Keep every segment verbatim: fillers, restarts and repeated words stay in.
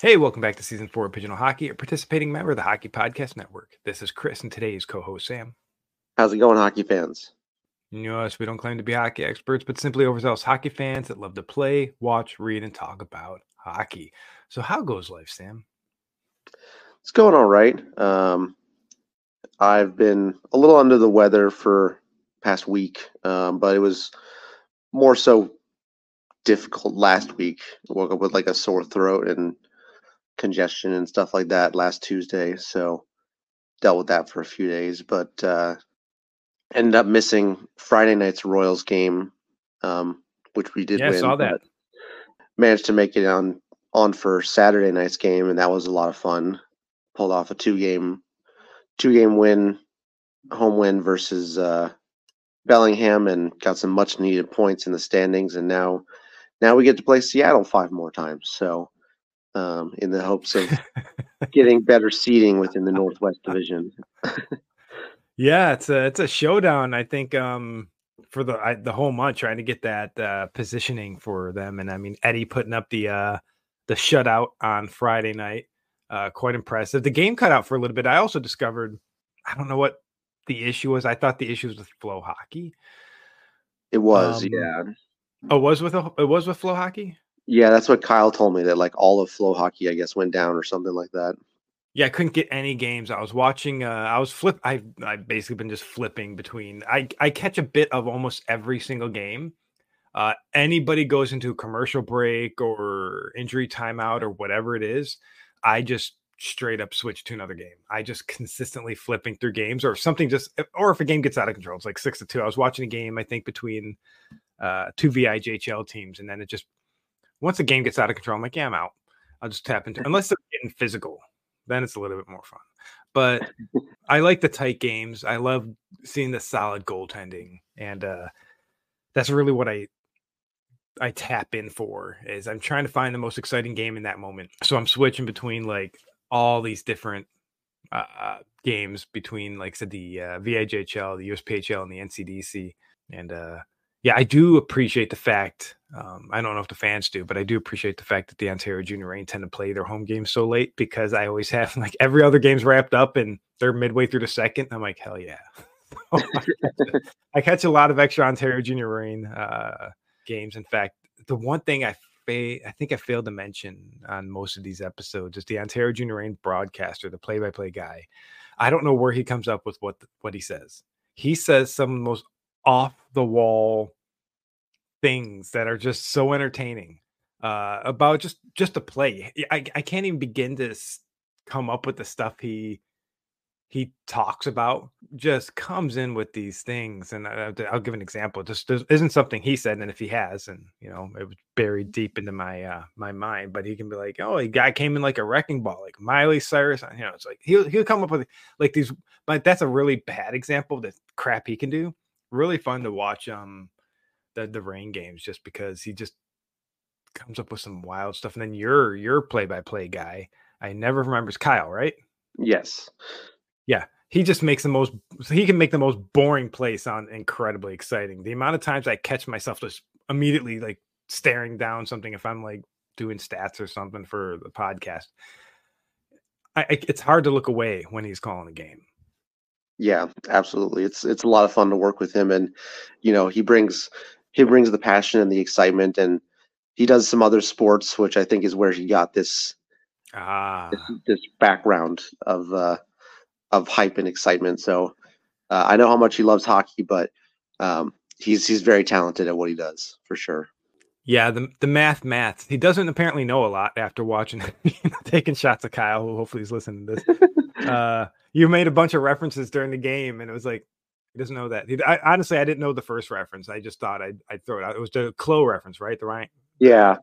Hey, welcome back to Season four of Pigeon Hockey, a participating member of the Hockey Podcast Network. This is Chris, and today is co-host Sam. How's it going, hockey fans? Yes, we don't claim to be hockey experts, but simply overzealous hockey fans that love to play, watch, read, and talk about hockey. So how goes life, Sam? It's going all right. Um, I've been a little under the weather for past week, um, but it was more so difficult last week. I woke up with like a sore throat and congestion and stuff like that last Tuesday, so dealt with that for a few days, but uh ended up missing Friday night's Royals game, um which we did yeah, win. I saw that. Managed to make it on on for Saturday night's game, and that was a lot of fun. Pulled off a two-game two-game win, home win versus uh Bellingham, and got some much needed points in the standings, and now now we get to play Seattle five more times, so Um, in the hopes of getting better seeding within the Northwest Division. Yeah, it's a it's a showdown, I think, um, for the I, the whole month, trying to get that uh, positioning for them. And I mean, Eddie putting up the uh, the shutout on Friday night, uh, quite impressive. The game cut out for a little bit. I also discovered, I don't know what the issue was. I thought the issue was with Flow Hockey. It was, um, yeah. Oh, it was with a, it was with Flow Hockey. Yeah, that's what Kyle told me, that like all of Flow Hockey, I guess, went down or something like that. Yeah, I couldn't get any games. I was watching. Uh, I was flip. I I've basically been just flipping between. I I catch a bit of almost every single game. Uh, anybody goes into a commercial break or injury timeout or whatever it is, I just straight up switch to another game. I just consistently flipping through games, or if something just, or if a game gets out of control, it's like six to two. I was watching a game, I think, between uh, two V I J H L teams, and then it just. Once the game gets out of control, I'm like, yeah, I'm out. I'll just tap into it. Unless they're getting physical, then it's a little bit more fun. But I like the tight games. I love seeing the solid goaltending, and uh, that's really what I I tap in for. Is I'm trying to find the most exciting game in that moment. So I'm switching between like all these different uh, games between, like I said, the uh, V I J H L, the U S P H L, and the N C D C, and uh, yeah, I do appreciate the fact. Um, I don't know if the fans do, but I do appreciate the fact that the Ontario Junior Reign tend to play their home games so late, because I always have like every other game's wrapped up and they're midway through the second. I'm like, hell yeah. I, catch I catch a lot of extra Ontario Junior Reign uh, games. In fact, the one thing I fa- I think I failed to mention on most of these episodes is the Ontario Junior Reign broadcaster, the play-by-play guy. I don't know where he comes up with what the, what he says. He says some of the most off the wall things that are just so entertaining uh, about just just a play. I, I can't even begin to s- come up with the stuff he he talks about. Just comes in with these things, and I, I'll give an example. Just there isn't something he said, and if he has, and you know, it was buried deep into my uh, my mind. But he can be like, "Oh, a guy came in like a wrecking ball, like Miley Cyrus." You know, it's like he'll he'll come up with like these. But that's a really bad example of the crap he can do. Really fun to watch um the the rain games, just because he just comes up with some wild stuff. And then your your play-by-play guy, I never remember, it's Kyle, right? Yes. Yeah, he just makes the most he can make the most boring play sound incredibly exciting. The amount of times I catch myself just immediately like staring down something if I'm like doing stats or something for the podcast. I, I it's hard to look away when he's calling a game. Yeah, absolutely. It's it's a lot of fun to work with him, and you know, he brings he brings the passion and the excitement, and he does some other sports, which I think is where he got this ah. this, this background of uh, of hype and excitement. So uh, I know how much he loves hockey, but um, he's he's very talented at what he does, for sure. Yeah, the the math math. He doesn't apparently know a lot after watching taking shots at Kyle, who hopefully is listening to this. Uh, you made a bunch of references during the game, and it was like, he doesn't know that. He, I, honestly, I didn't know the first reference. I just thought I'd, I'd throw it out. It was the Clo reference, right? The Ryan. Yeah,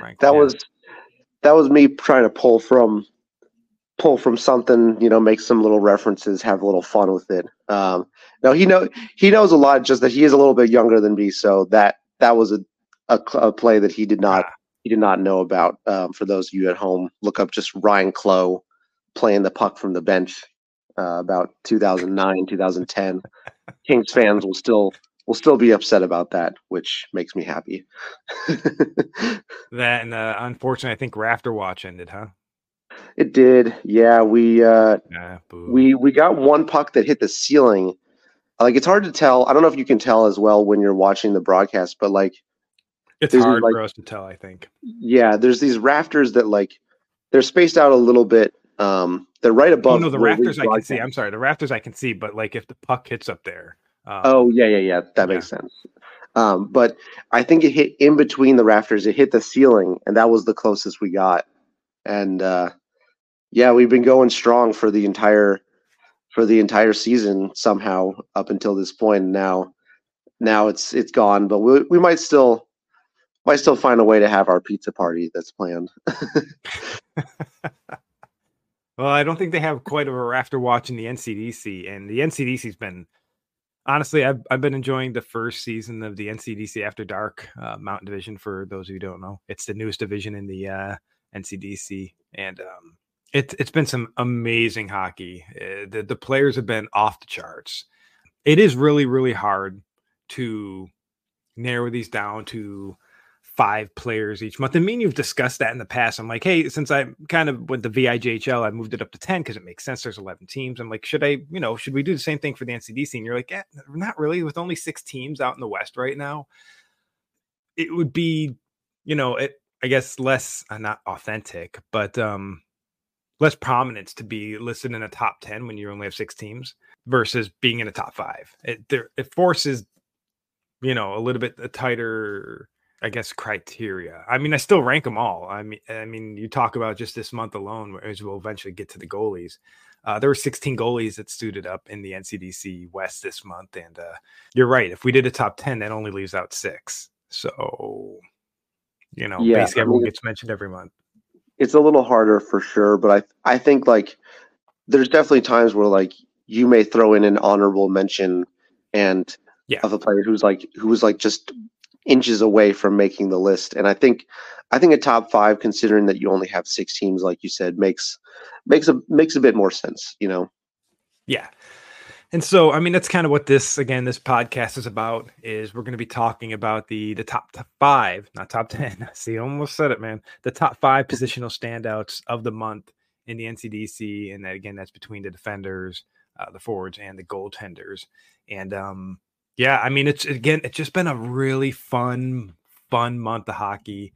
Ryan that was that was me trying to pull from pull from something. You know, make some little references, have a little fun with it. Um, no, he know he knows a lot. Just that he is a little bit younger than me, so that that was a a, a play that he did not ah. he did not know about. Um, for those of you at home, look up just Ryan Clo playing the puck from the bench, uh, about two thousand nine, two thousand ten. Kings fans will still will still be upset about that, which makes me happy. That and uh, unfortunately, I think Rafter Watch ended, huh? It did. Yeah, we uh, ah, we we got one puck that hit the ceiling. Like, it's hard to tell. I don't know if you can tell as well when you're watching the broadcast, but like, it's hard like, for us to tell, I think. Yeah, there's these rafters that like they're spaced out a little bit. Um, they're right above. Oh, no, the rafters I can see. I'm sorry, the rafters I can see, but like if the puck hits up there. Um, oh yeah, yeah, yeah. That makes yeah. sense. Um, but I think it hit in between the rafters. It hit the ceiling, and that was the closest we got. And uh, yeah, we've been going strong for the entire for the entire season somehow up until this point. Now, now it's it's gone, but we we might still. I still find a way to have our pizza party that's planned. Well, I don't think they have quite a rafter watching the N C D C, and the N C D C's been, honestly, I've I've been enjoying the first season of the N C D C After Dark, uh, Mountain Division. For those who don't know, it's the newest division in the uh, N C D C, and um, it's it's been some amazing hockey. Uh, the the players have been off the charts. It is really really hard to narrow these down to five players each month. And me and you've discussed that in the past. I'm like, hey, since I kind of went the V I J H L, I moved it up to ten because it makes sense. There's eleven teams. I'm like, should I, you know, should we do the same thing for the N C D C? And you're like, eh, not really. With only six teams out in the West right now, it would be, you know, it, I guess less, uh, not authentic, but um, less prominence to be listed in a top ten when you only have six teams versus being in a top five. It, there, it forces, you know, a little bit a tighter, I guess, criteria. I mean, I still rank them all. I mean, I mean, you talk about just this month alone, as we'll eventually get to the goalies. Uh, there were sixteen goalies that suited up in the N C D C West this month. And uh, you're right. If we did a top ten, that only leaves out six. So, you know, yeah, basically everyone I mean, gets mentioned every month. It's a little harder for sure. But I, I think like there's definitely times where like you may throw in an honorable mention and yeah. of a player who's like, who was like just inches away from making the list. And I think I think a top five, considering that you only have six teams, like you said, makes makes a makes a bit more sense, you know? Yeah. And so, I mean, that's kind of what this, again, this podcast is about, is we're going to be talking about the the top, top five, not top ten. See, I almost said it, man. The top five positional standouts of the month in the N C D C. And that, again, that's between the defenders, uh, the forwards, and the goaltenders. And, um, yeah, I mean, it's again, it's just been a really fun, fun month of hockey.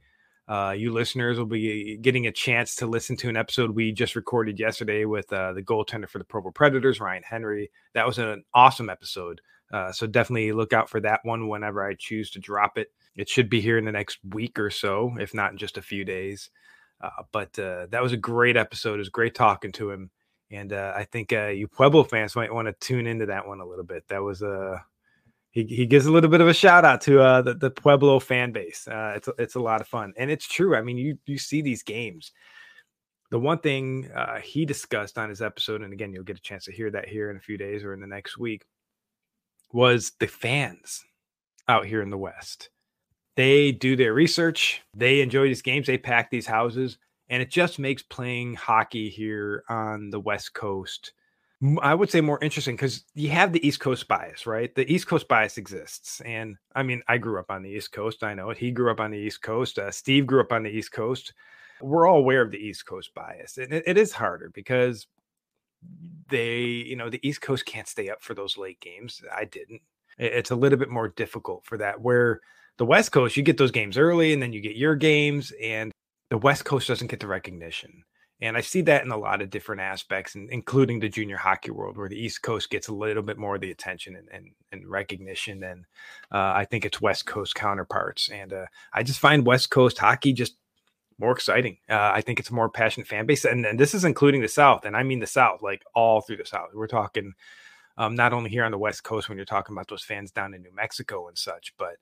Uh, you listeners will be getting a chance to listen to an episode we just recorded yesterday with uh, the goaltender for the Provo Predators, Ryan Henry. That was an awesome episode. Uh, so definitely look out for that one whenever I choose to drop it. It should be here in the next week or so, if not in just a few days. Uh, but uh, that was a great episode. It was great talking to him. And uh, I think uh, you Pueblo fans might want to tune into that one a little bit. That was a... Uh, He he gives a little bit of a shout out to uh, the, the Pueblo fan base. Uh, it's, it's a lot of fun. And it's true. I mean, you, you see these games. The one thing uh, he discussed on his episode, and again, you'll get a chance to hear that here in a few days or in the next week, was the fans out here in the West. They do their research. They enjoy these games. They pack these houses. And it just makes playing hockey here on the West Coast, I would say, more interesting, because you have the East Coast bias, right? The East Coast bias exists. And I mean, I grew up on the East Coast. I know it. He grew up on the East Coast. Uh, Steve grew up on the East Coast. We're all aware of the East Coast bias. And it, it is harder because they, you know, the East Coast can't stay up for those late games. I didn't. It, it's a little bit more difficult for that, where the West Coast, you get those games early and then you get your games, and the West Coast doesn't get the recognition. And I see that in a lot of different aspects, including the junior hockey world, where the East Coast gets a little bit more of the attention and, and, and recognition than uh, I think its West Coast counterparts. And uh, I just find West Coast hockey just more exciting. Uh, I think it's a more passionate fan base. And, and this is including the South. And I mean the South, like all through the South. We're talking um, not only here on the West Coast when you're talking about those fans down in New Mexico and such, but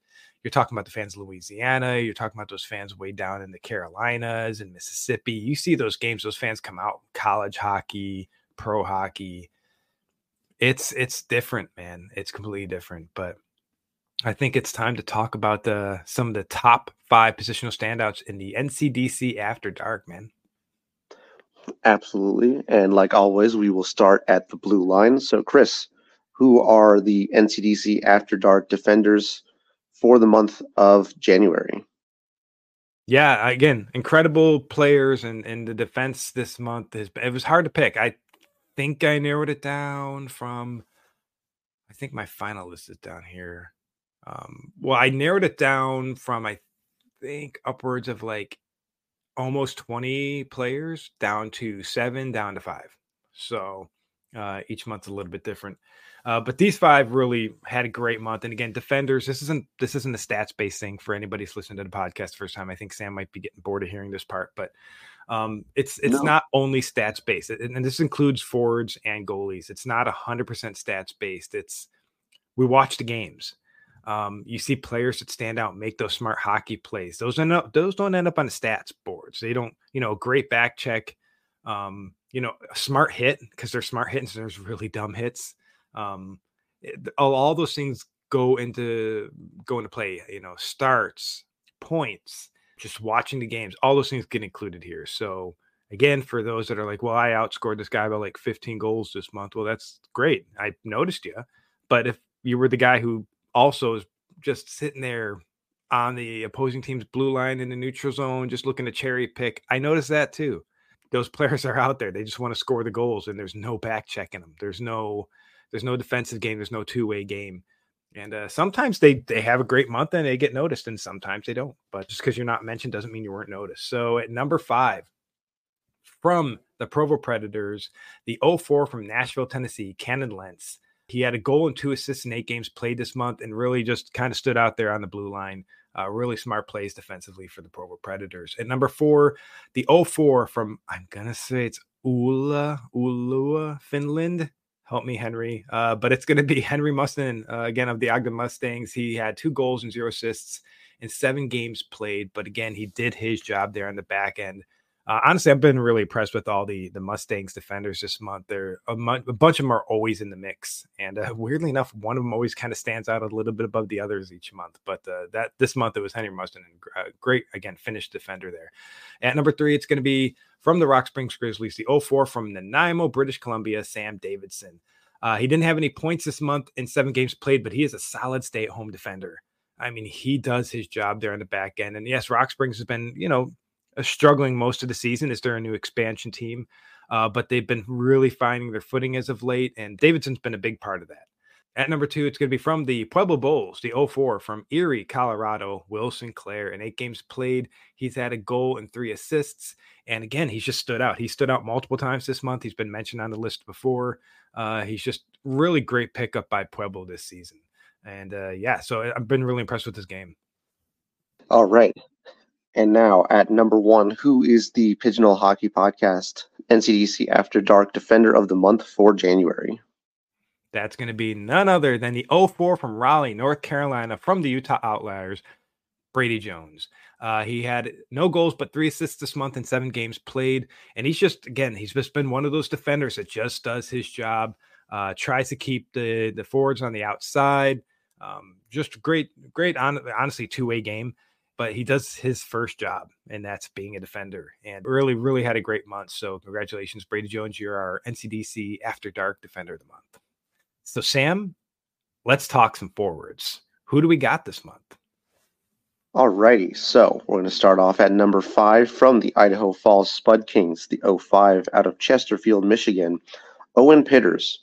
you're talking about the fans of Louisiana. You're talking about those fans way down in the Carolinas and Mississippi. You see those games, those fans come out. College hockey, pro hockey. It's it's different, man. It's completely different. But I think it's time to talk about the some of the top five positional standouts in the N C D C After Dark, man. Absolutely. And like always, we will start at the blue line. So, Chris, who are the N C D C After Dark defenders for the month of January? Yeah, again, incredible players, and, and the defense this month is, it was hard to pick. I think I narrowed it down from, I think my final list is down here. Um, well, I narrowed it down from, I think, upwards of like almost twenty players down to seven, down to five. So uh, each month's a little bit different. Uh, but these five really had a great month. And again, defenders, this isn't this isn't a stats-based thing for anybody who's listening to the podcast first time. I think Sam might be getting bored of hearing this part, but um, it's it's no. not only stats-based. And, and this includes forwards and goalies. It's not one hundred percent stats-based. It's we watch the games. Um, you see players that stand out, make those smart hockey plays. Those end up, those don't end up on the stats boards. They don't, you know, great back check, um, you know, a smart hit, because there's smart hits and there's really dumb hits. Um, it, all, all those things go into, go into play, you know, starts, points, just watching the games, all those things get included here. So again, for those that are like, well, I outscored this guy by like fifteen goals this month. Well, that's great. I noticed you, but if you were the guy who also is just sitting there on the opposing team's blue line in the neutral zone, just looking to cherry pick, I noticed that too. Those players are out there. They just want to score the goals, and there's no back checking them. There's no, there's no defensive game. There's no two-way game. And uh, sometimes they, they have a great month and they get noticed, and sometimes they don't. But just because you're not mentioned doesn't mean you weren't noticed. So at number five, from the Provo Predators, the oh four from Nashville, Tennessee, Cannon Lentz. He had a goal and two assists in eight games played this month, and really just kind of stood out there on the blue line. Uh, really smart plays defensively for the Pueblo Predators. At number four, the oh four from, I'm going to say it's Ula, Ulua, Finland. Help me, Henry. Uh, but it's going to be Henry Mustin, uh, again, of the Ogden Mustangs. He had two goals and zero assists in seven games played. But again, he did his job there on the back end. Uh, honestly, I've been really impressed with all the, the Mustangs defenders this month. They're a, mu- a bunch of them are always in the mix. And uh, weirdly enough, one of them always kind of stands out a little bit above the others each month. But uh, that this month, it was Henry Mustin, and great, again, Finnish defender there. At number three, it's going to be from the Rock Springs Grizzlies, the oh four from Nanaimo, British Columbia, Sam Davidson. Uh, he didn't have any points this month in seven games played, but he is a solid stay-at-home defender. I mean, he does his job there on the back end. And yes, Rock Springs has been, you know, struggling most of the season as they're a new expansion team. Uh, but they've been really finding their footing as of late, and Davidson's been a big part of that. At number two, it's going to be from the Pueblo Bulls, the oh four from Erie, Colorado, Will Sinclair. In eight games played, he's had a goal and three assists. And again, he's just stood out. He stood out multiple times this month. He's been mentioned on the list before. Uh, he's just really great pickup by Pueblo this season. And uh, yeah, so I've been really impressed with this game. All right. And now at number one, who is the Pigeonhole Hockey Podcast N C D C After Dark Defender of the Month for January? That's going to be none other than the oh four from Raleigh, North Carolina, from the Utah Outliers, Brady Jones. Uh, he had no goals but three assists this month in seven games played. And he's just, again, he's just been one of those defenders that just does his job, uh, tries to keep the, the forwards on the outside. Um, just great, great, on, honestly, two-way game. But he does his first job, and that's being a defender. And really, really had a great month. So congratulations, Brady Jones. You're our N C D C After Dark Defender of the Month. So, Sam, let's talk some forwards. Who do we got this month? All righty. So we're going to start off at number five from the Idaho Falls Spud Kings, the oh five out of Chesterfield, Michigan, Owen Pitters,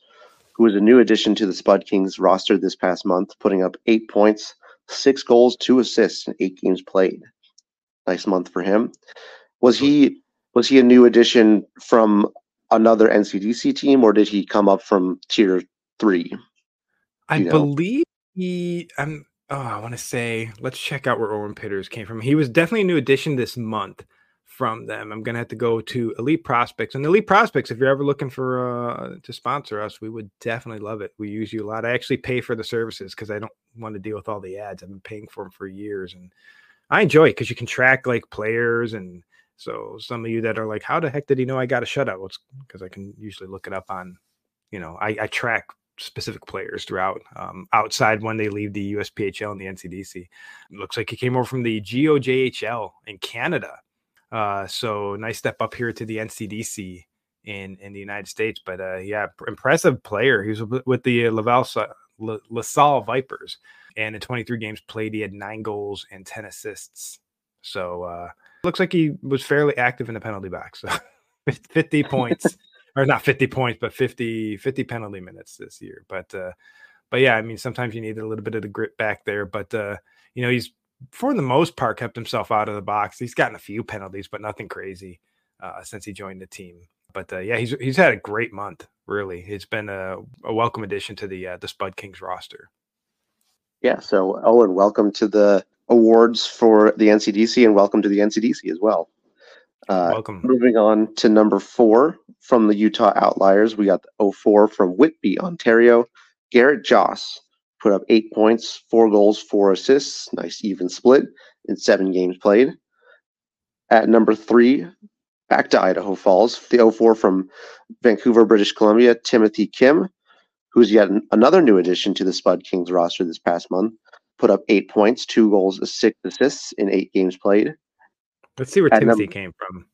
who was a new addition to the Spud Kings roster this past month, putting up eight points, six goals, two assists, and eight games played. Nice month for him. Was he was he a new addition from another N C D C team, or did he come up from tier three? I know? believe he, I'm, oh, I want to say, let's check out where Owen Pitters came from. He was definitely a new addition this month from them. I'm going to have to go to Elite Prospects. And Elite Prospects, if you're ever looking for uh, to sponsor us, we would definitely love it. We use you a lot. I actually pay for the services because I don't want to deal with all the ads. I've been paying for them for years, and I enjoy it because you can track like players. And so some of you that are like, how the heck did he know I got a shutout? Well, it's because I can usually look it up on, you know, I, I track specific players throughout um, outside when they leave the U S P H L and the N C D C. It looks like he came over from the G O J H L in Canada. Uh, so nice step up here to the N C D C in, in the United States. But uh, yeah, impressive player. He was with the Laval, La, LaSalle Vipers. And in twenty-three games played, he had nine goals and ten assists. So uh, looks like he was fairly active in the penalty box. So fifty points, or not fifty points, but fifty, fifty penalty minutes this year. But uh, but yeah, I mean, sometimes you need a little bit of the grit back there. But uh, you know, he's for the most part kept himself out of the box. He's gotten a few penalties, but nothing crazy uh, since he joined the team. But uh, yeah, he's he's had a great month. Really, it's been a, a welcome addition to the uh, the Spud Kings roster. Yeah. So Owen, welcome to the awards for the N C D C, and welcome to the N C D C as well. Uh, welcome. Moving on to number four from the Utah Outliers, we got the oh four from Whitby, Ontario. Garrett Joss put up eight points, four goals, four assists, nice even split in seven games played. At number three, back to Idaho Falls, the oh four from Vancouver, British Columbia, Timothy Kim, who's yet an, another new addition to the Spud Kings roster this past month, put up eight points, two goals, six assists in eight games played. Let's see where At Timothy num- came from.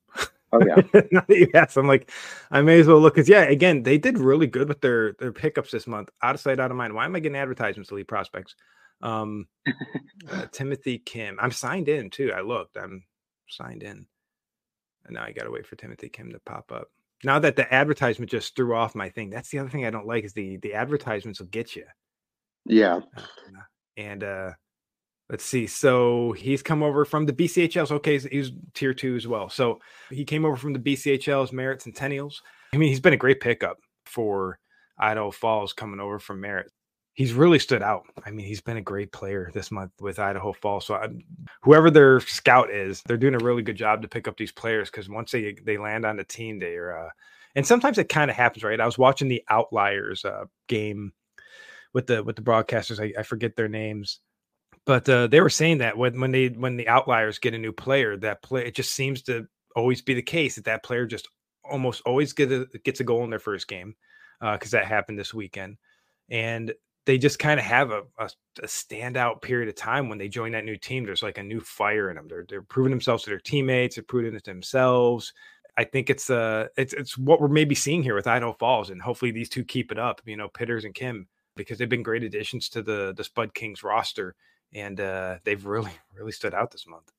Oh, yeah. Now that you asked, I'm like, I may as well look. Because, yeah, again, they did really good with their, their pickups this month. Out of sight, out of mind. Why am I getting advertisements to Elite Prospects? Um, uh, Timothy Kim. I'm signed in, too. I looked. I'm signed in. And now I got to wait for Timothy Kim to pop up. Now that the advertisement just threw off my thing, that's the other thing I don't like is the, the advertisements will get you. Yeah. Uh, and uh, let's see. So he's come over from the B C H Ls. Okay, he's tier two as well. So he came over from the B C H Ls, Merritt Centennials. I mean, he's been a great pickup for Idaho Falls coming over from Merritt. He's really stood out. I mean, he's been a great player this month with Idaho Falls. So I, whoever their scout is, they're doing a really good job to pick up these players because once they, they land on the team, they are uh, – and sometimes it kind of happens, right? I was watching the Outliers uh, game with the with the broadcasters. I, I forget their names. But uh, they were saying that when, when, they, when the Outliers get a new player, that play it just seems to always be the case that that player just almost always get a, gets a goal in their first game because uh, that happened this weekend. And – they just kind of have a, a, a standout period of time when they join that new team. There's like a new fire in them. They're they're proving themselves to their teammates. They're proving it to themselves. I think it's uh it's it's what we're maybe seeing here with Idaho Falls, and hopefully these two keep it up. You know, Pitters and Kim, because they've been great additions to the the Spud Kings roster, and uh, they've really really stood out this month.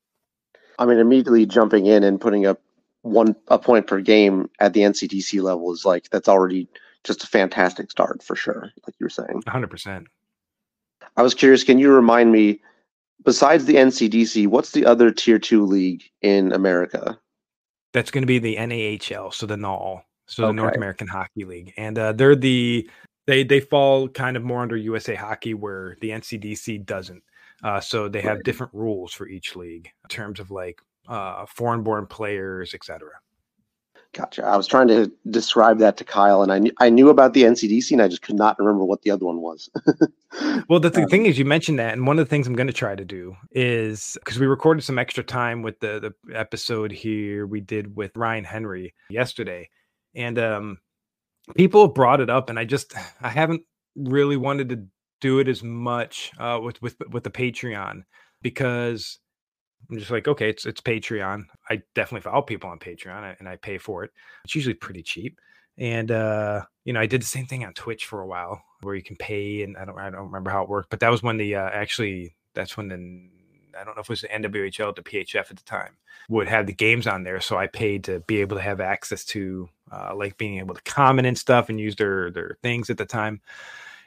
I mean, immediately jumping in and putting up one a point per game at the N C D C level is like that's already. Just a fantastic start for sure, like you were saying. one hundred percent. I was curious, can you remind me, besides the N C D C, what's the other tier two league in America? That's going to be the N A H L, so the N A H L, so okay. The North American Hockey League. And uh, they're the they they fall kind of more under U S A Hockey where the N C D C doesn't. Uh, so they have right. different rules for each league in terms of like uh, foreign-born players, et cetera. Gotcha. I was trying to describe that to Kyle, and I knew, I knew about the N C D C, and I just could not remember what the other one was. Well, the th- um, thing is, you mentioned that, and one of the things I'm going to try to do is, because we recorded some extra time with the, the episode here we did with Ryan Henry yesterday, and um, people brought it up, and I just, I haven't really wanted to do it as much uh, with, with, with the Patreon, because... I'm just like, okay, it's it's Patreon. I definitely follow people on Patreon, and I pay for it. It's usually pretty cheap. And, uh, you know, I did the same thing on Twitch for a while where you can pay, and I don't I don't remember how it worked, but that was when the, uh, actually, that's when the, I don't know if it was the N W H L or the P H F at the time, would have the games on there. So I paid to be able to have access to, uh, like, being able to comment and stuff and use their their things at the time.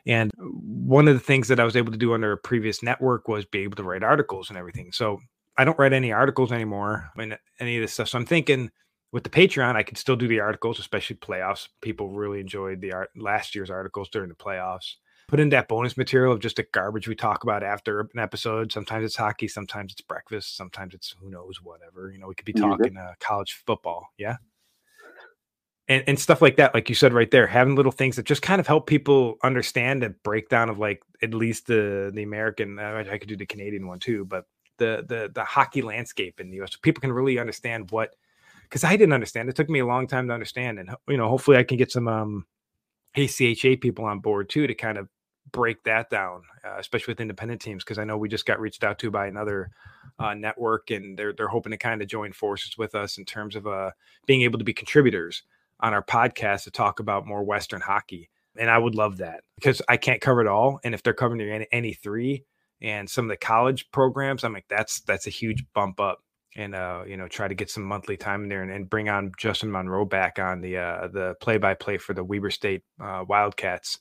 And one of the things that I was able to do under a previous network was be able to write articles and everything. So I don't write any articles anymore. I mean, any of this stuff. So I'm thinking with the Patreon, I could still do the articles, especially playoffs. People really enjoyed the art last year's articles during the playoffs. Put in that bonus material of just the garbage we talk about after an episode. Sometimes it's hockey. Sometimes it's breakfast. Sometimes it's who knows, whatever, you know, we could be talking uh, college football. Yeah. And, and stuff like that. Like you said, right there, having little things that just kind of help people understand the breakdown of like, at least the, the American, uh, I could do the Canadian one too, but The, the the hockey landscape in the U S. People can really understand what, because I didn't understand. It took me a long time to understand. And, you know, hopefully I can get some um, A C H A people on board too to kind of break that down, uh, especially with independent teams. Because I know we just got reached out to by another uh, network, and they're they're hoping to kind of join forces with us in terms of uh, being able to be contributors on our podcast to talk about more Western hockey. And I would love that because I can't cover it all. And if they're covering any, any three, and some of the college programs, I'm like, that's that's a huge bump up and, uh, you know, try to get some monthly time in there and, and bring on Justin Monroe back on the, uh, the play-by-play for the Weber State uh, Wildcats,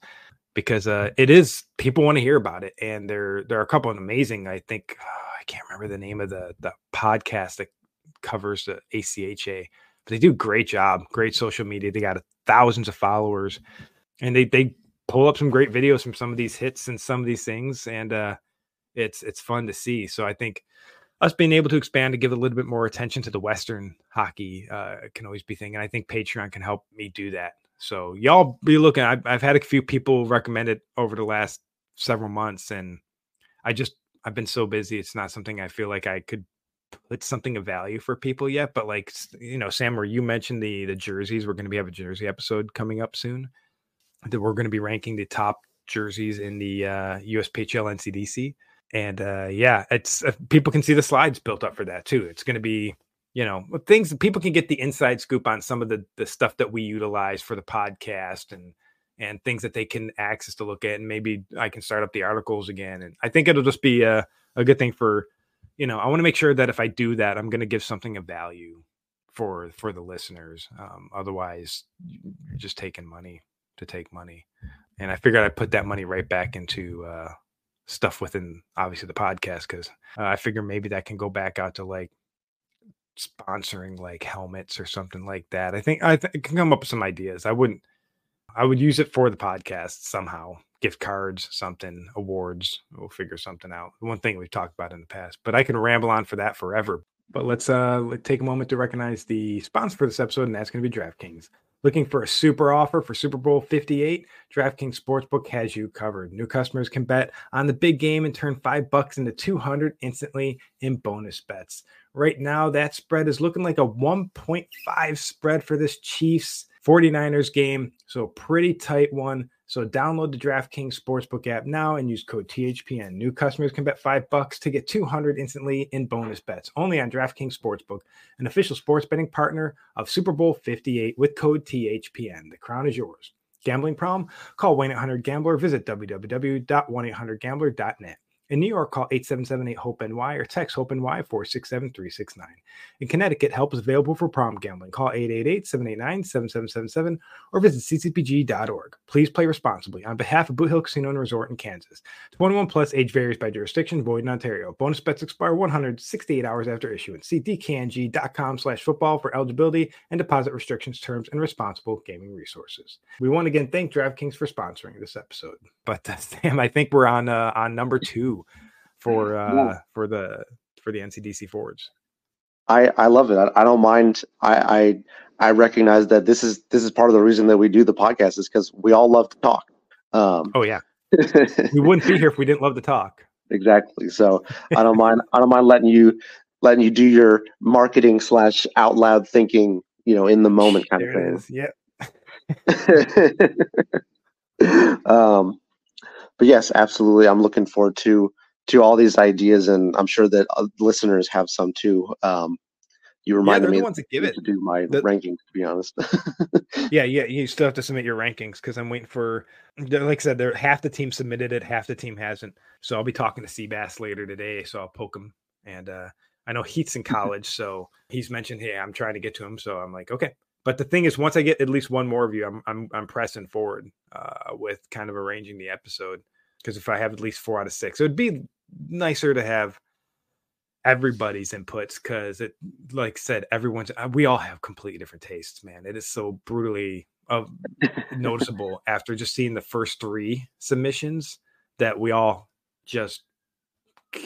because uh, it is, people want to hear about it. And there, there are a couple of amazing, I think, oh, I can't remember the name of the, the podcast that covers the A C H A, but they do a great job, great social media. They got thousands of followers, and they, they pull up some great videos from some of these hits and some of these things. And uh, it's, it's fun to see. So I think us being able to expand to give a little bit more attention to the Western hockey uh, can always be thing. And I think Patreon can help me do that. So y'all be looking, I've, I've had a few people recommend it over the last several months, and I just, I've been so busy. It's not something I feel like I could put something of value for people yet, but like, you know, Sam, where you mentioned the, the jerseys, we're going to be have a jersey episode coming up soon that we're going to be ranking the top jerseys in the uh, U S P H L N C D C. And uh, yeah, it's uh, people can see the slides built up for that too. It's going to be, you know, things that people can get the inside scoop on, some of the, the stuff that we utilize for the podcast and, and things that they can access to look at. And maybe I can start up the articles again. And I think it'll just be a, a good thing for, you know, I want to make sure that if I do that, I'm going to give something of value for, for the listeners. Um, otherwise you're just taking money to take money. And I figured I'd put that money right back into, uh, stuff within obviously the podcast. Cause uh, I figure maybe that can go back out to like sponsoring like helmets or something like that. I think I, th- I can come up with some ideas. I wouldn't, I would use it for the podcast somehow, gift cards, something, awards. We'll figure something out. One thing we've talked about in the past, but I can ramble on for that forever. But let's uh let's take a moment to recognize the sponsor for this episode, and that's going to be DraftKings. Looking for a super offer for Super Bowl fifty-eight? DraftKings Sportsbook has you covered. New customers can bet on the big game and turn five bucks into two hundred dollars instantly in bonus bets. Right now, that spread is looking like a one point five spread for this Chiefs forty-niners game, so a pretty tight one. So download the DraftKings Sportsbook app now and use code T H P N. New customers can bet five bucks to get two hundred dollars instantly in bonus bets, only on DraftKings Sportsbook, an official sports betting partner of Super Bowl fifty-eight with code T H P N. The crown is yours. Gambling problem? Call one eight hundred gambler. Visit w w w dot one eight hundred gambler dot net. In New York, call eight seven seven eight hope N Y or text HOPE-NY four six seven three six nine. In Connecticut, help is available for problem gambling. Call eight eight eight seven eight nine seven seven seven seven or visit c c p g dot org. Please play responsibly. On behalf of Boot Hill Casino and Resort in Kansas, twenty-one plus, age varies by jurisdiction, void in Ontario. Bonus bets expire one hundred sixty-eight hours after issuance. See d k n g dot com slash football for eligibility and deposit restrictions, terms, and responsible gaming resources. We want to again thank DraftKings for sponsoring this episode. But uh, Sam, I think we're on uh, on number two for uh yeah. for the for the N C D C forwards. I I love it. I, I don't mind. I, I I recognize that this is this is part of the reason that we do the podcast, is because we all love to talk. Um, oh yeah, we wouldn't be here if we didn't love to talk. Exactly. So I don't mind. I don't mind letting you letting you do your marketing slash out loud thinking, you know, in the moment kind there of thing. Yep. um. But yes, absolutely. I'm looking forward to to all these ideas, and I'm sure that uh, listeners have some too. Um, you reminded yeah, me the ones that give it. to do my the, rankings, to be honest. yeah, yeah. You still have to submit your rankings, because I'm waiting for, like I said, there half the team submitted it, half the team hasn't. So I'll be talking to Seabass later today, so I'll poke him. And uh, I know Heath's in college, so he's mentioned, hey, I'm trying to get to him. So I'm like, okay. But the thing is, once I get at least one more of you, I'm I'm I'm pressing forward uh, with kind of arranging the episode, because if I have at least four out of six, it would be nicer to have everybody's inputs, because it, like I said, everyone's we all have completely different tastes, man. It is so brutally uh, noticeable after just seeing the first three submissions that we all just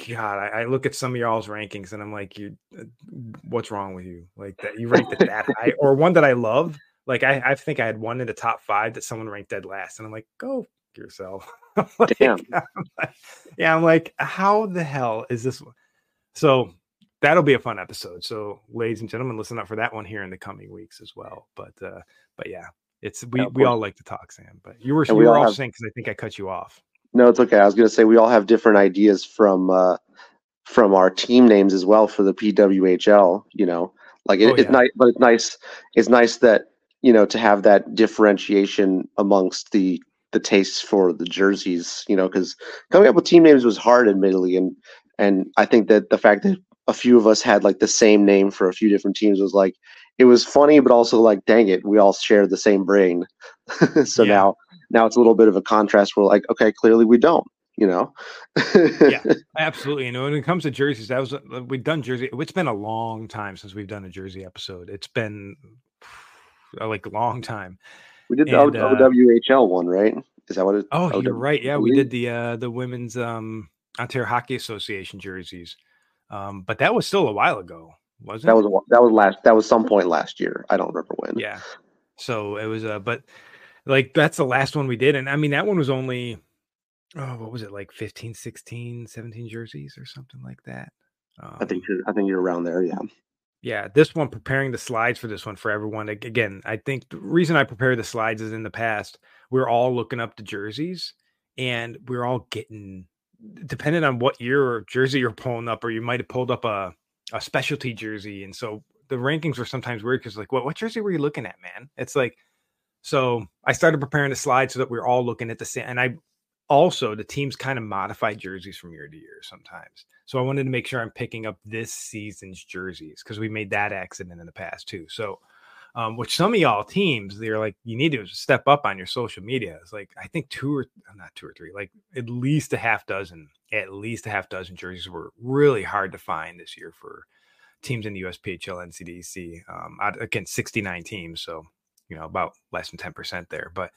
God, I, I look at some of y'all's rankings and I'm like, you, what's wrong with you? Like that you ranked it that high, or one that I love. Like I, I think I had one in the top five that someone ranked dead last, and I'm like, go f- yourself. like, Damn. I'm like, yeah, I'm like, how the hell is this one? So that'll be a fun episode. So, ladies and gentlemen, listen up for that one here in the coming weeks as well. But, uh, but yeah, it's we, yeah, we all like to talk, Sam. But you were you we were all have- saying, because I think I cut you off. No, it's okay. I was going to say we all have different ideas from uh, from our team names as well for the P W H L. You know, like it, oh, yeah. it's nice, but it's nice. It's nice that you know to have that differentiation amongst the the tastes for the jerseys. You know, because coming up with team names was hard, admittedly, and and I think that the fact that a few of us had like the same name for a few different teams was like, it was funny, but also like, dang it, we all shared the same brain. So yeah. now, now it's a little bit of a contrast. We're like, okay, clearly we don't, you know? Yeah, absolutely. You know, when it comes to jerseys, that was, we've done jersey. It's been a long time since we've done a jersey episode. It's been like a long time. We did the and, o- uh, O W H L one, right? Is that what it? Oh, O W H L? You're right. Yeah. We did the, uh, the women's, um, Ontario Hockey Association jerseys. Um, but that was still a while ago, wasn't it? That was that was last that was some point last year. I don't remember when. Yeah. So it was uh but like that's the last one we did. And I mean that one was only oh, what was it, like fifteen, sixteen, seventeen jerseys or something like that. Um, I think you're I think you're around there, yeah. Yeah, this one, preparing the slides for this one for everyone. Again, I think the reason I prepared the slides is in the past, we we're all looking up the jerseys and we we're all getting, depending on what year or jersey you're pulling up, or you might have pulled up a, a specialty jersey. And so the rankings were sometimes weird because like, what, what jersey were you looking at, man? It's like, so I started preparing the slide so that we were all looking at the same. And I also, the teams kind of modified jerseys from year to year sometimes. So I wanted to make sure I'm picking up this season's jerseys because we made that accident in the past too. So Um, which some of y'all teams, they're like, you need to step up on your social media. It's like, I think two or not two or three, like at least a half dozen, at least a half dozen jerseys were really hard to find this year for teams in the U S P H L, N C D C, um, again, sixty-nine teams. So, you know, about less than ten percent there, but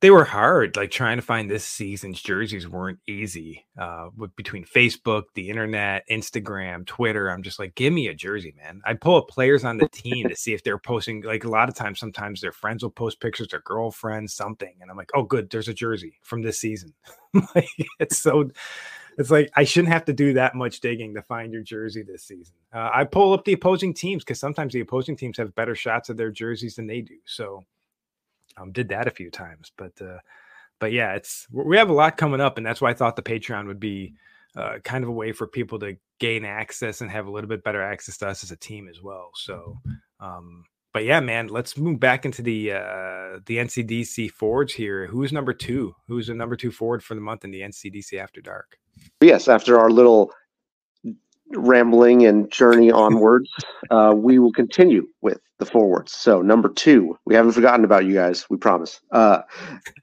they were hard. Like trying to find this season's jerseys weren't easy, uh, with between Facebook, the internet, Instagram, Twitter. I'm just like, give me a jersey, man. I pull up players on the team to see if they're posting. Like a lot of times, sometimes their friends will post pictures, their girlfriends, something. And I'm like, oh good, there's a jersey from this season. Like, it's so, it's like, I shouldn't have to do that much digging to find your jersey this season. Uh, I pull up the opposing teams because sometimes the opposing teams have better shots of their jerseys than they do. So Um, did that a few times, but, uh, but yeah, it's, we have a lot coming up, and that's why I thought the Patreon would be uh, kind of a way for people to gain access and have a little bit better access to us as a team as well. So, um, but yeah, man, let's move back into the, uh, the N C D C forwards here. Who's number two? Who's the number two forward for the month in the N C D C After Dark? Yes. After our little rambling and journey onwards, uh, we will continue with the forwards. So number two, we haven't forgotten about you guys, we promise. Uh,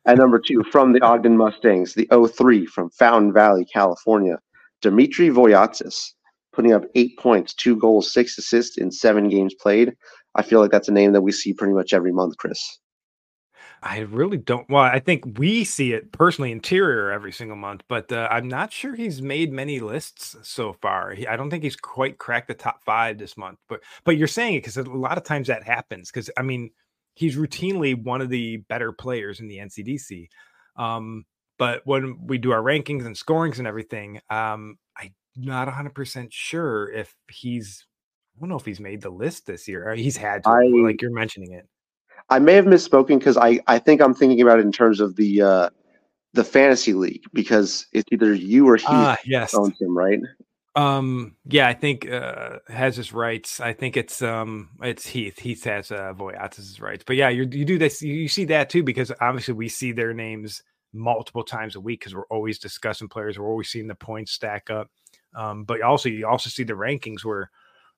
at number two, from the Ogden Mustangs, the oh three from Fountain Valley, California, Dimitri Voyatsis, putting up eight points, two goals, six assists in seven games played. I feel like that's a name that we see pretty much every month, Chris. I really don't. Well, I think we see it personally interior every single month, but uh, I'm not sure he's made many lists so far. He, I don't think he's quite cracked the top five this month, but, but you're saying it because a lot of times that happens. Cause I mean, he's routinely one of the better players in the N C D C. Um, but when we do our rankings and scorings and everything, um, I'm not a hundred percent sure if he's, I don't know if he's made the list this year. He's had to, I, like you're mentioning it. I may have misspoken because I, I think I'm thinking about it in terms of the uh, the fantasy league, because it's either you or he uh, yes. owns him, right? Um, yeah, I think uh, has his rights. I think it's um it's Heath. Heath has uh, Voyatis' rights. But yeah, you you do this, you see that too, because obviously we see their names multiple times a week because we're always discussing players. We're always seeing the points stack up. Um, but also you also see the rankings where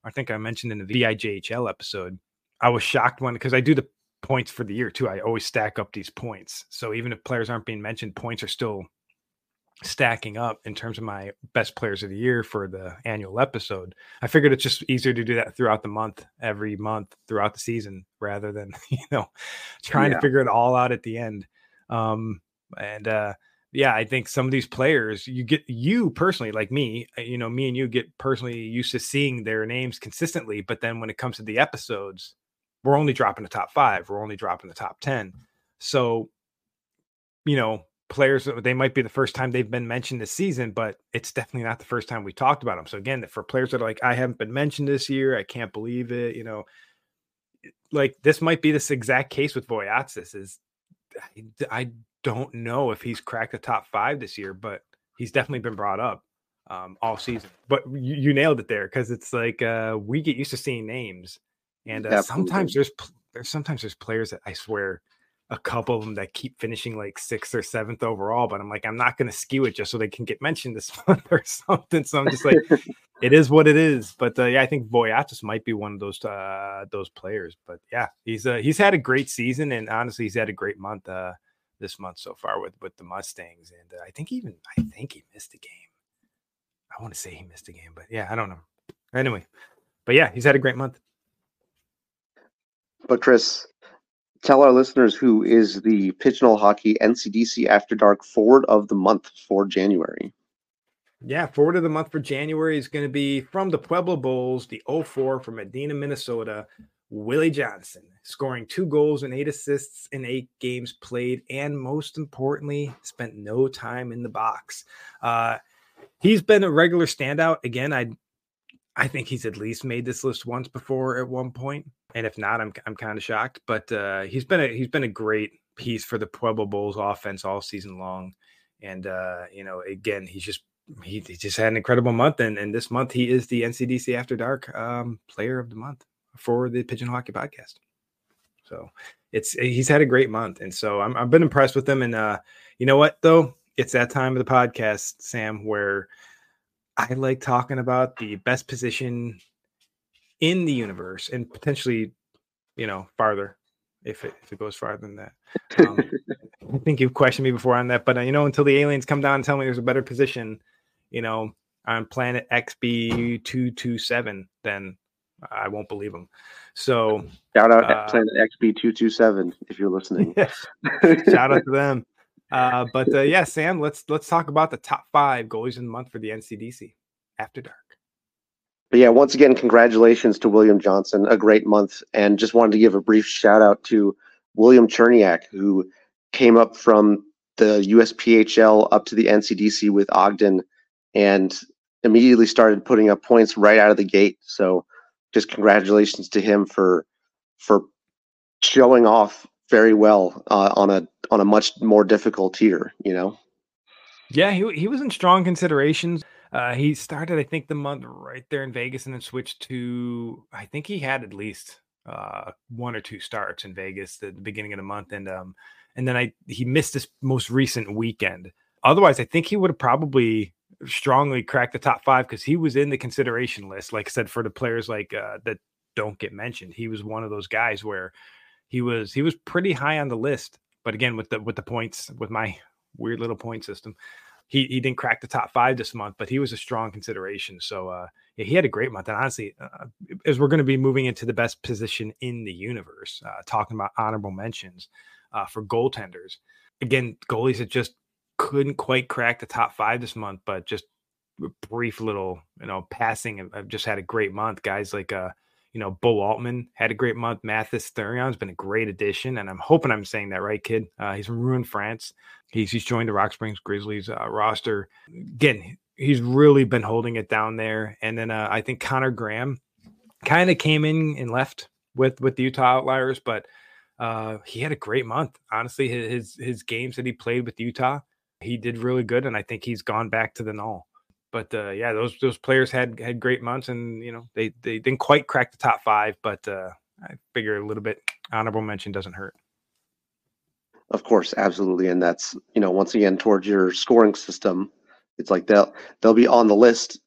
I think I mentioned in the V I J H L episode. I was shocked when because I do the points for the year too. I always stack up these points. So even if players aren't being mentioned, points are still stacking up in terms of my best players of the year for the annual episode. I figured it's just easier to do that throughout the month, every month throughout the season, rather than, you know, trying yeah. to figure it all out at the end. Um, and uh, yeah, I think some of these players you get, you personally, like me, you know, me and you get personally used to seeing their names consistently. But then when it comes to the episodes, we're only dropping the top five. We're only dropping the top ten. So, you know, players, they might be the first time they've been mentioned this season, but it's definitely not the first time we talked about them. So again, for players that are like, I haven't been mentioned this year, I can't believe it. You know, like this might be this exact case with Voyatsis. Is I, I don't know if he's cracked the top five this year, but he's definitely been brought up um, all season. But you, you nailed it there. Cause it's like uh, we get used to seeing names. And uh, sometimes there's, there's sometimes there's players that I swear a couple of them that keep finishing like sixth or seventh overall, but I'm like, I'm not going to skew it just so they can get mentioned this month or something. So I'm just like, it is what it is. But uh, yeah, I think Voyatis might be one of those, uh, those players, but yeah, he's uh, he's had a great season, and honestly, he's had a great month, uh, this month so far with, with the Mustangs. And uh, I think even, I think he missed a game. I want to say he missed a game, but yeah, I don't know. Anyway, but yeah, he's had a great month. But Chris, tell our listeners who is the Pigeon Hockey N C D C After Dark forward of the month for January. Yeah, forward of the month for January is going to be from the Pueblo Bulls, the oh four from Medina, Minnesota, Willie Johnson, scoring two goals and eight assists in eight games played, and most importantly, spent no time in the box. Uh, he's been a regular standout. Again, I I think he's at least made this list once before at one point. And if not, I'm I'm kind of shocked, but uh, he's been a he's been a great piece for the Pueblo Bulls offense all season long, and uh, you know, again, he's just he, he just had an incredible month, and and this month he is the N C D C After Dark um, Player of the Month for the Pigeon Hockey Podcast. So it's he's had a great month, and so I'm I've been impressed with him. And uh, you know what though, it's that time of the podcast, Sam, where I like talking about the best position in the universe, and potentially, you know, farther if it, if it goes farther than that. Um, I think you've questioned me before on that, but uh, you know, until the aliens come down and tell me there's a better position, you know, on planet X B two twenty-seven, then I won't believe them. So shout out uh, at planet X B two twenty-seven if you're listening. Yes. Shout out to them. Uh, but uh, yeah, Sam, let's let's talk about the top five goalies in the month for the N C D C After Dark. But yeah, once again, congratulations to William Johnson, a great month. And just wanted to give a brief shout out to William Cherniak, who came up from the U S P H L up to the N C D C with Ogden and immediately started putting up points right out of the gate. So just congratulations to him for for showing off very well uh, on a on a much more difficult tier, you know? Yeah, he he was in strong considerations. Uh, he started, I think, the month right there in Vegas, and then switched to, I think he had at least uh, one or two starts in Vegas at the beginning of the month. And um, and then I he missed this most recent weekend. Otherwise, I think he would have probably strongly cracked the top five, because he was in the consideration list, like I said, for the players like uh, that don't get mentioned. He was one of those guys where he was he was pretty high on the list. But again, with the with the points, with my weird little point system, He he didn't crack the top five this month, but he was a strong consideration. So uh, yeah, he had a great month. And honestly, uh, as we're going to be moving into the best position in the universe, uh, talking about honorable mentions uh, for goaltenders. Again, goalies that just couldn't quite crack the top five this month, but just a brief little, you know, passing. I've just had a great month. Guys like, uh, you know, Bo Altman had a great month. Mathis Therion's been a great addition. And I'm hoping I'm saying that right, kid. Uh, he's from Rouen, France. He's he's joined the Rock Springs Grizzlies uh, roster. Again, he's really been holding it down there. And then uh, I think Connor Graham kind of came in and left with, with the Utah Outliers, but uh, he had a great month. Honestly, his his games that he played with Utah, he did really good, and I think he's gone back to the null. But uh, yeah, those those players had had great months, and you know they they didn't quite crack the top five, but uh, I figure a little bit honorable mention doesn't hurt. Of course, absolutely, and that's, you know, once again, towards your scoring system, it's like they'll they'll be on the list,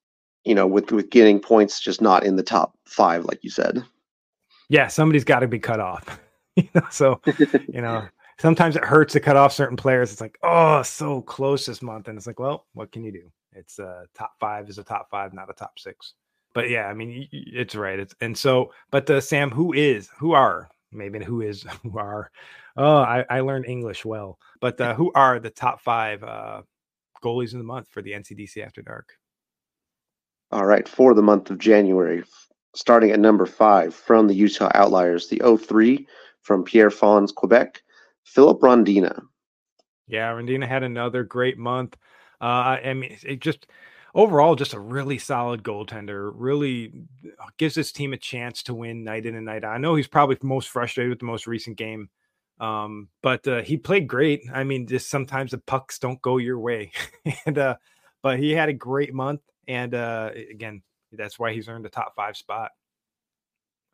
you know, with with getting points, just not in the top five, like you said. Yeah, somebody's got to be cut off, you know. So, you know, sometimes it hurts to cut off certain players. It's like, oh, so close this month, and it's like, well, what can you do? It's uh, top five is a top five, not a top six. But yeah, I mean, it's right. It's and so, but uh, Sam, who is who are? Maybe who is who are oh I, I learned English well, but uh, who are the top five uh, goalies in the month for the N C D C After Dark? All right, for the month of January, starting at number five from the Utah Outliers, the oh three from Pierre Fons, Quebec, Philip Rondina. Yeah, Rondina had another great month. Uh, I mean, it just. Overall, just a really solid goaltender, really gives this team a chance to win night in and night out. I know he's probably most frustrated with the most recent game, um, but uh, he played great. I mean, just sometimes the pucks don't go your way. and uh, But he had a great month, and uh, again, that's why he's earned a top five spot.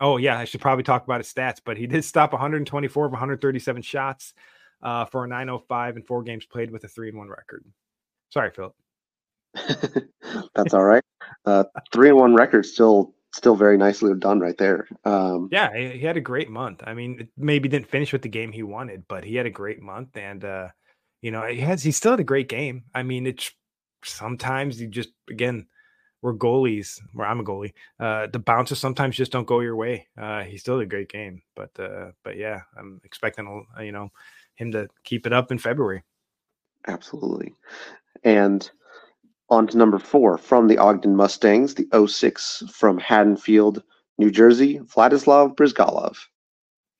Oh, yeah, I should probably talk about his stats, but he did stop one hundred twenty-four of one hundred thirty-seven shots uh, for a nine oh five and four games played with a three and one record. Sorry, Philip. That's all right. Uh, three and one record still still very nicely done right there. Um, yeah, he, he had a great month. I mean, maybe didn't finish with the game he wanted, but he had a great month, and uh, you know, he has he still had a great game. I mean, it's sometimes you just again. We're goalies, where I'm a goalie. Uh, the bounces sometimes just don't go your way. Uh, he still had a great game, but uh, but yeah, I'm expecting you know him to keep it up in February. Absolutely. And on to number four from the Ogden Mustangs, the oh six from Haddonfield, New Jersey, Vladislav Brizgalov.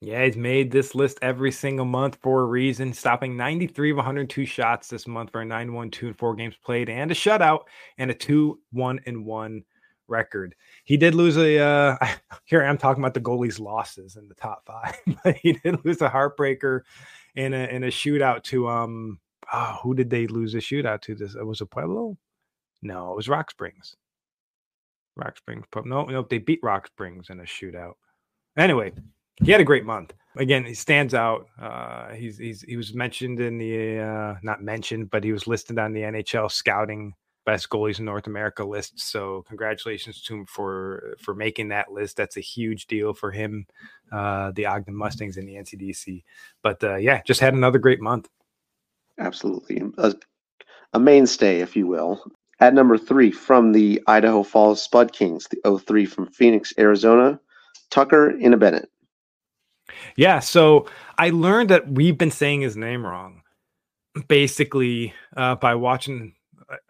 Yeah, he's made this list every single month for a reason, stopping ninety-three of one hundred two shots this month for a nine one two and four games played and a shutout and a two one one record. He did lose a uh, – here I am talking about the goalies' losses in the top five. But he did lose a heartbreaker in a, in a shootout to um, – oh, who did they lose a shootout to? This was it Pueblo? No, it was Rock Springs. Rock Springs. No, no, they beat Rock Springs in a shootout. Anyway – he had a great month. Again, he stands out. Uh, he's he's he was mentioned in the uh, not mentioned, but he was listed on the N H L scouting best goalies in North America list. So congratulations to him for for making that list. That's a huge deal for him, uh, the Ogden Mustangs and the N C D C. But uh, yeah, just had another great month. Absolutely, a, a mainstay, if you will. At number three from the Idaho Falls Spud Kings, the oh three from Phoenix, Arizona, Tucker Innebennett. Yeah, so I learned that we've been saying his name wrong, basically uh, by watching.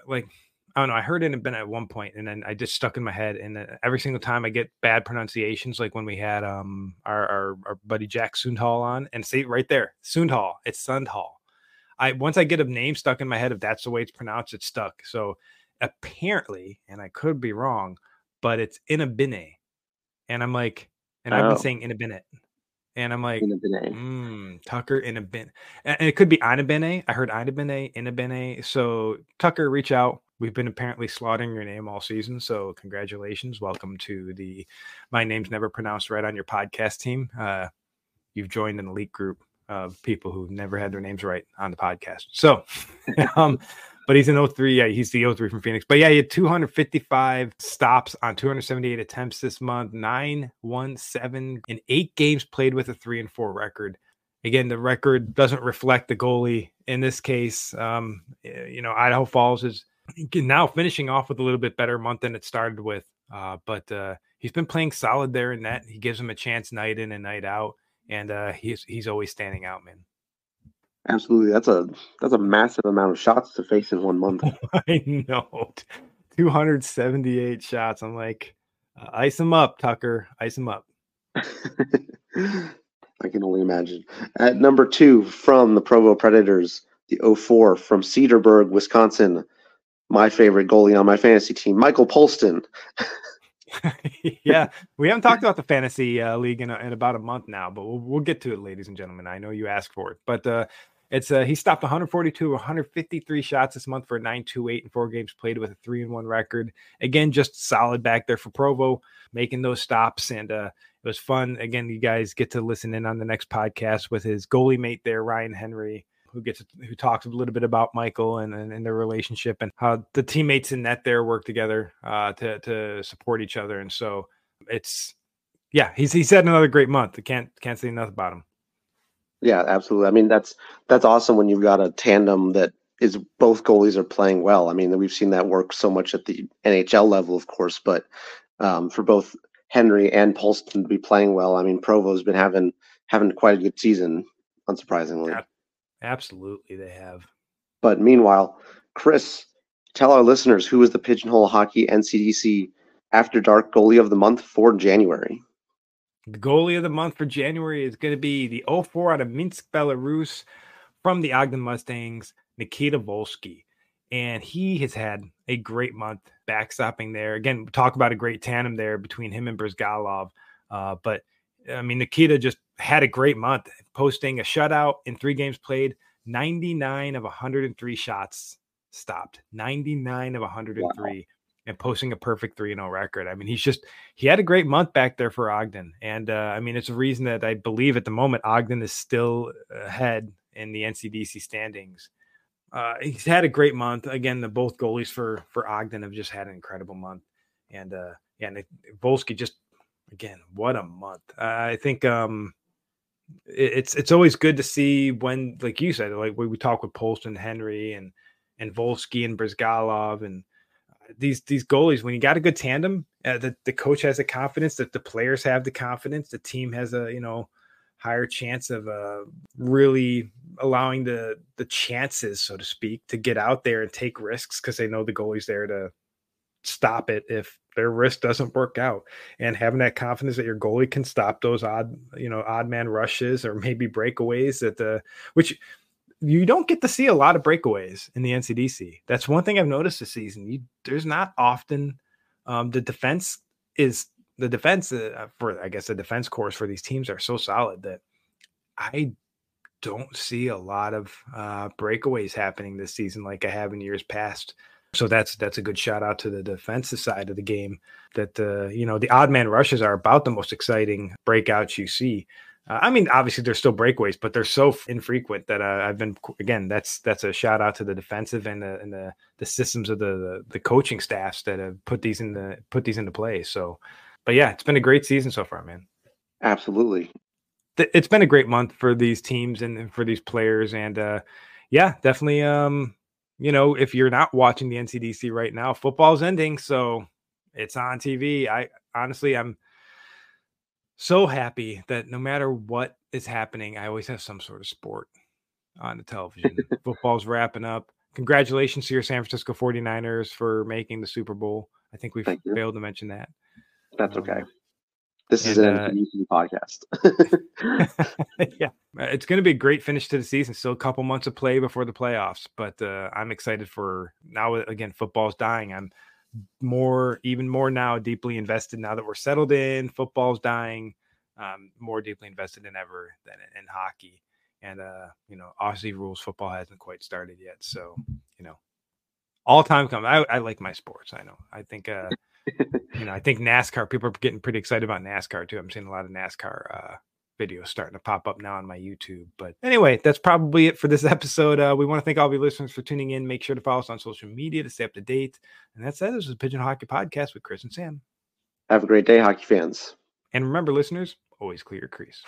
Like I don't know, I heard it had been at one point, and then I just stuck in my head. And then every single time I get bad pronunciations, like when we had um our our, our buddy Jack Sundhall on, and see right there, Sundhall, it's Sundhall. I once I get a name stuck in my head, if that's the way it's pronounced, it's stuck. So apparently, and I could be wrong, but it's Innebennett, and I'm like, and oh. I've been saying Innebennett. And I'm like, mm, Tucker Innebennett. And it could be Innebennett. I heard Innebennett, Innebennett. So Tucker, reach out. We've been apparently slaughtering your name all season. So congratulations. Welcome to the My Name's Never Pronounced Right on Your podcast team. Uh, you've joined an elite group of people who've never had their names right on the podcast. So, um, but he's an oh three. Yeah, he's the oh three from Phoenix. But yeah, he had two hundred fifty-five stops on two hundred seventy-eight attempts this month, nine one seven in eight games played with a three and four record. Again, the record doesn't reflect the goalie in this case. Um, you know, Idaho Falls is now finishing off with a little bit better month than it started with. Uh, but uh, he's been playing solid there in that. He gives him a chance night in and night out. And uh, he's he's always standing out, man. Absolutely. That's a that's a massive amount of shots to face in one month. I know. two hundred seventy-eight shots. I'm like, uh, ice him up, Tucker. Ice him up. I can only imagine. At number two from the Provo Predators, the oh four from Cedarburg, Wisconsin, my favorite goalie on my fantasy team, Michael Polston. Yeah, we haven't talked about the fantasy uh, league in, a, in about a month now, but we'll, we'll get to it, ladies and gentlemen. I know you asked for it, but uh, it's uh, he stopped one hundred forty-two, one hundred fifty-three shots this month for a nine two eight and four games played with a three and one record. Again, just solid back there for Provo, making those stops, and uh, it was fun. Again, you guys get to listen in on the next podcast with his goalie mate there, Ryan Henry, who gets who talks a little bit about Michael and, and, and their relationship and how the teammates in net there work together uh, to to support each other. And so it's, yeah, he's he's had another great month. I can't can't say enough about him. Yeah, absolutely. I mean, that's that's awesome when you've got a tandem that is both goalies are playing well. I mean, we've seen that work so much at the N H L level, of course, but um, for both Henry and Polston to be playing well, I mean, Provo's been having having quite a good season, unsurprisingly. Yeah. Absolutely, they have. But meanwhile, Chris, tell our listeners who is the Pigeonhole Hockey N C D C After Dark Goalie of the Month for January. The goalie of the month for January is going to be the oh four out of Minsk, Belarus, from the Ogden Mustangs, Nikita Volsky. And he has had a great month backstopping there. Again, talk about a great tandem there between him and Brizgalov. Uh, but, I mean, Nikita just had a great month, posting a shutout in three games played, ninety-nine of one hundred three shots stopped, ninety-nine of one hundred three. Wow. and posting a perfect three and oh record. I mean, he's just, he had a great month back there for Ogden. And uh, I mean, it's a reason that I believe at the moment, Ogden is still ahead in the N C D C standings. Uh, he's had a great month. Again, the both goalies for, for Ogden have just had an incredible month. And uh, yeah, and Volsky just, again, what a month. Uh, I think um, it, it's, it's always good to see when, like you said, like we, we talk with Polston, Henry and, and Volsky and Brzgalov and, These these goalies, when you got a good tandem, uh, the, the coach has the confidence, that the players have the confidence, the team has a you know higher chance of uh, really allowing the the chances, so to speak, to get out there and take risks because they know the goalie's there to stop it if their risk doesn't work out. And having that confidence that your goalie can stop those odd you know odd man rushes or maybe breakaways that the which. You don't get to see a lot of breakaways in the N C D C. That's one thing I've noticed this season. You, there's not often um, the defense is the defense uh, for, I guess the defense corps for these teams are so solid that I don't see a lot of uh, breakaways happening this season, like I have in years past. So that's, that's a good shout out to the defensive side of the game that the, uh, you know, the odd man rushes are about the most exciting breakouts you see. Uh, I mean, obviously there's still breakaways, but they're so infrequent that uh, I've been, again, that's, that's a shout out to the defensive and the, and the, the systems of the, the, the coaching staffs that have put these in the, put these into play. So, but yeah, it's been a great season so far, man. Absolutely. It's been a great month for these teams and for these players. And uh, yeah, definitely. Um, you know, if you're not watching the N C D C right now, football's ending. So it's on T V. I honestly, I'm, so happy that no matter what is happening, I always have some sort of sport on the television. Football's wrapping up. Congratulations to your San Francisco forty-niners for making the Super Bowl. I think we failed to mention that. That's um, okay. This and, is an N C D C uh, podcast. Yeah. It's going to be a great finish to the season. Still a couple months of play before the playoffs, but uh, I'm excited for now. Again, football's dying. I'm more, even more now, deeply invested now that we're settled in. Football's dying, um, more deeply invested than ever than in hockey. And, uh, you know, Aussie rules football hasn't quite started yet. So, you know, all time comes. I, I like my sports. I know. I think, uh, you know, I think NASCAR, people are getting pretty excited about NASCAR too. I'm seeing a lot of NASCAR, uh, videos starting to pop up now on my YouTube. But anyway, that's probably it for this episode. Uh, we want to thank all of your listeners for tuning in. Make sure to follow us on social media to stay up to date. And that's that. This is the Pigeon Hockey Podcast with Chris and Sam. Have a great day, hockey fans. And remember, listeners, always clear your crease.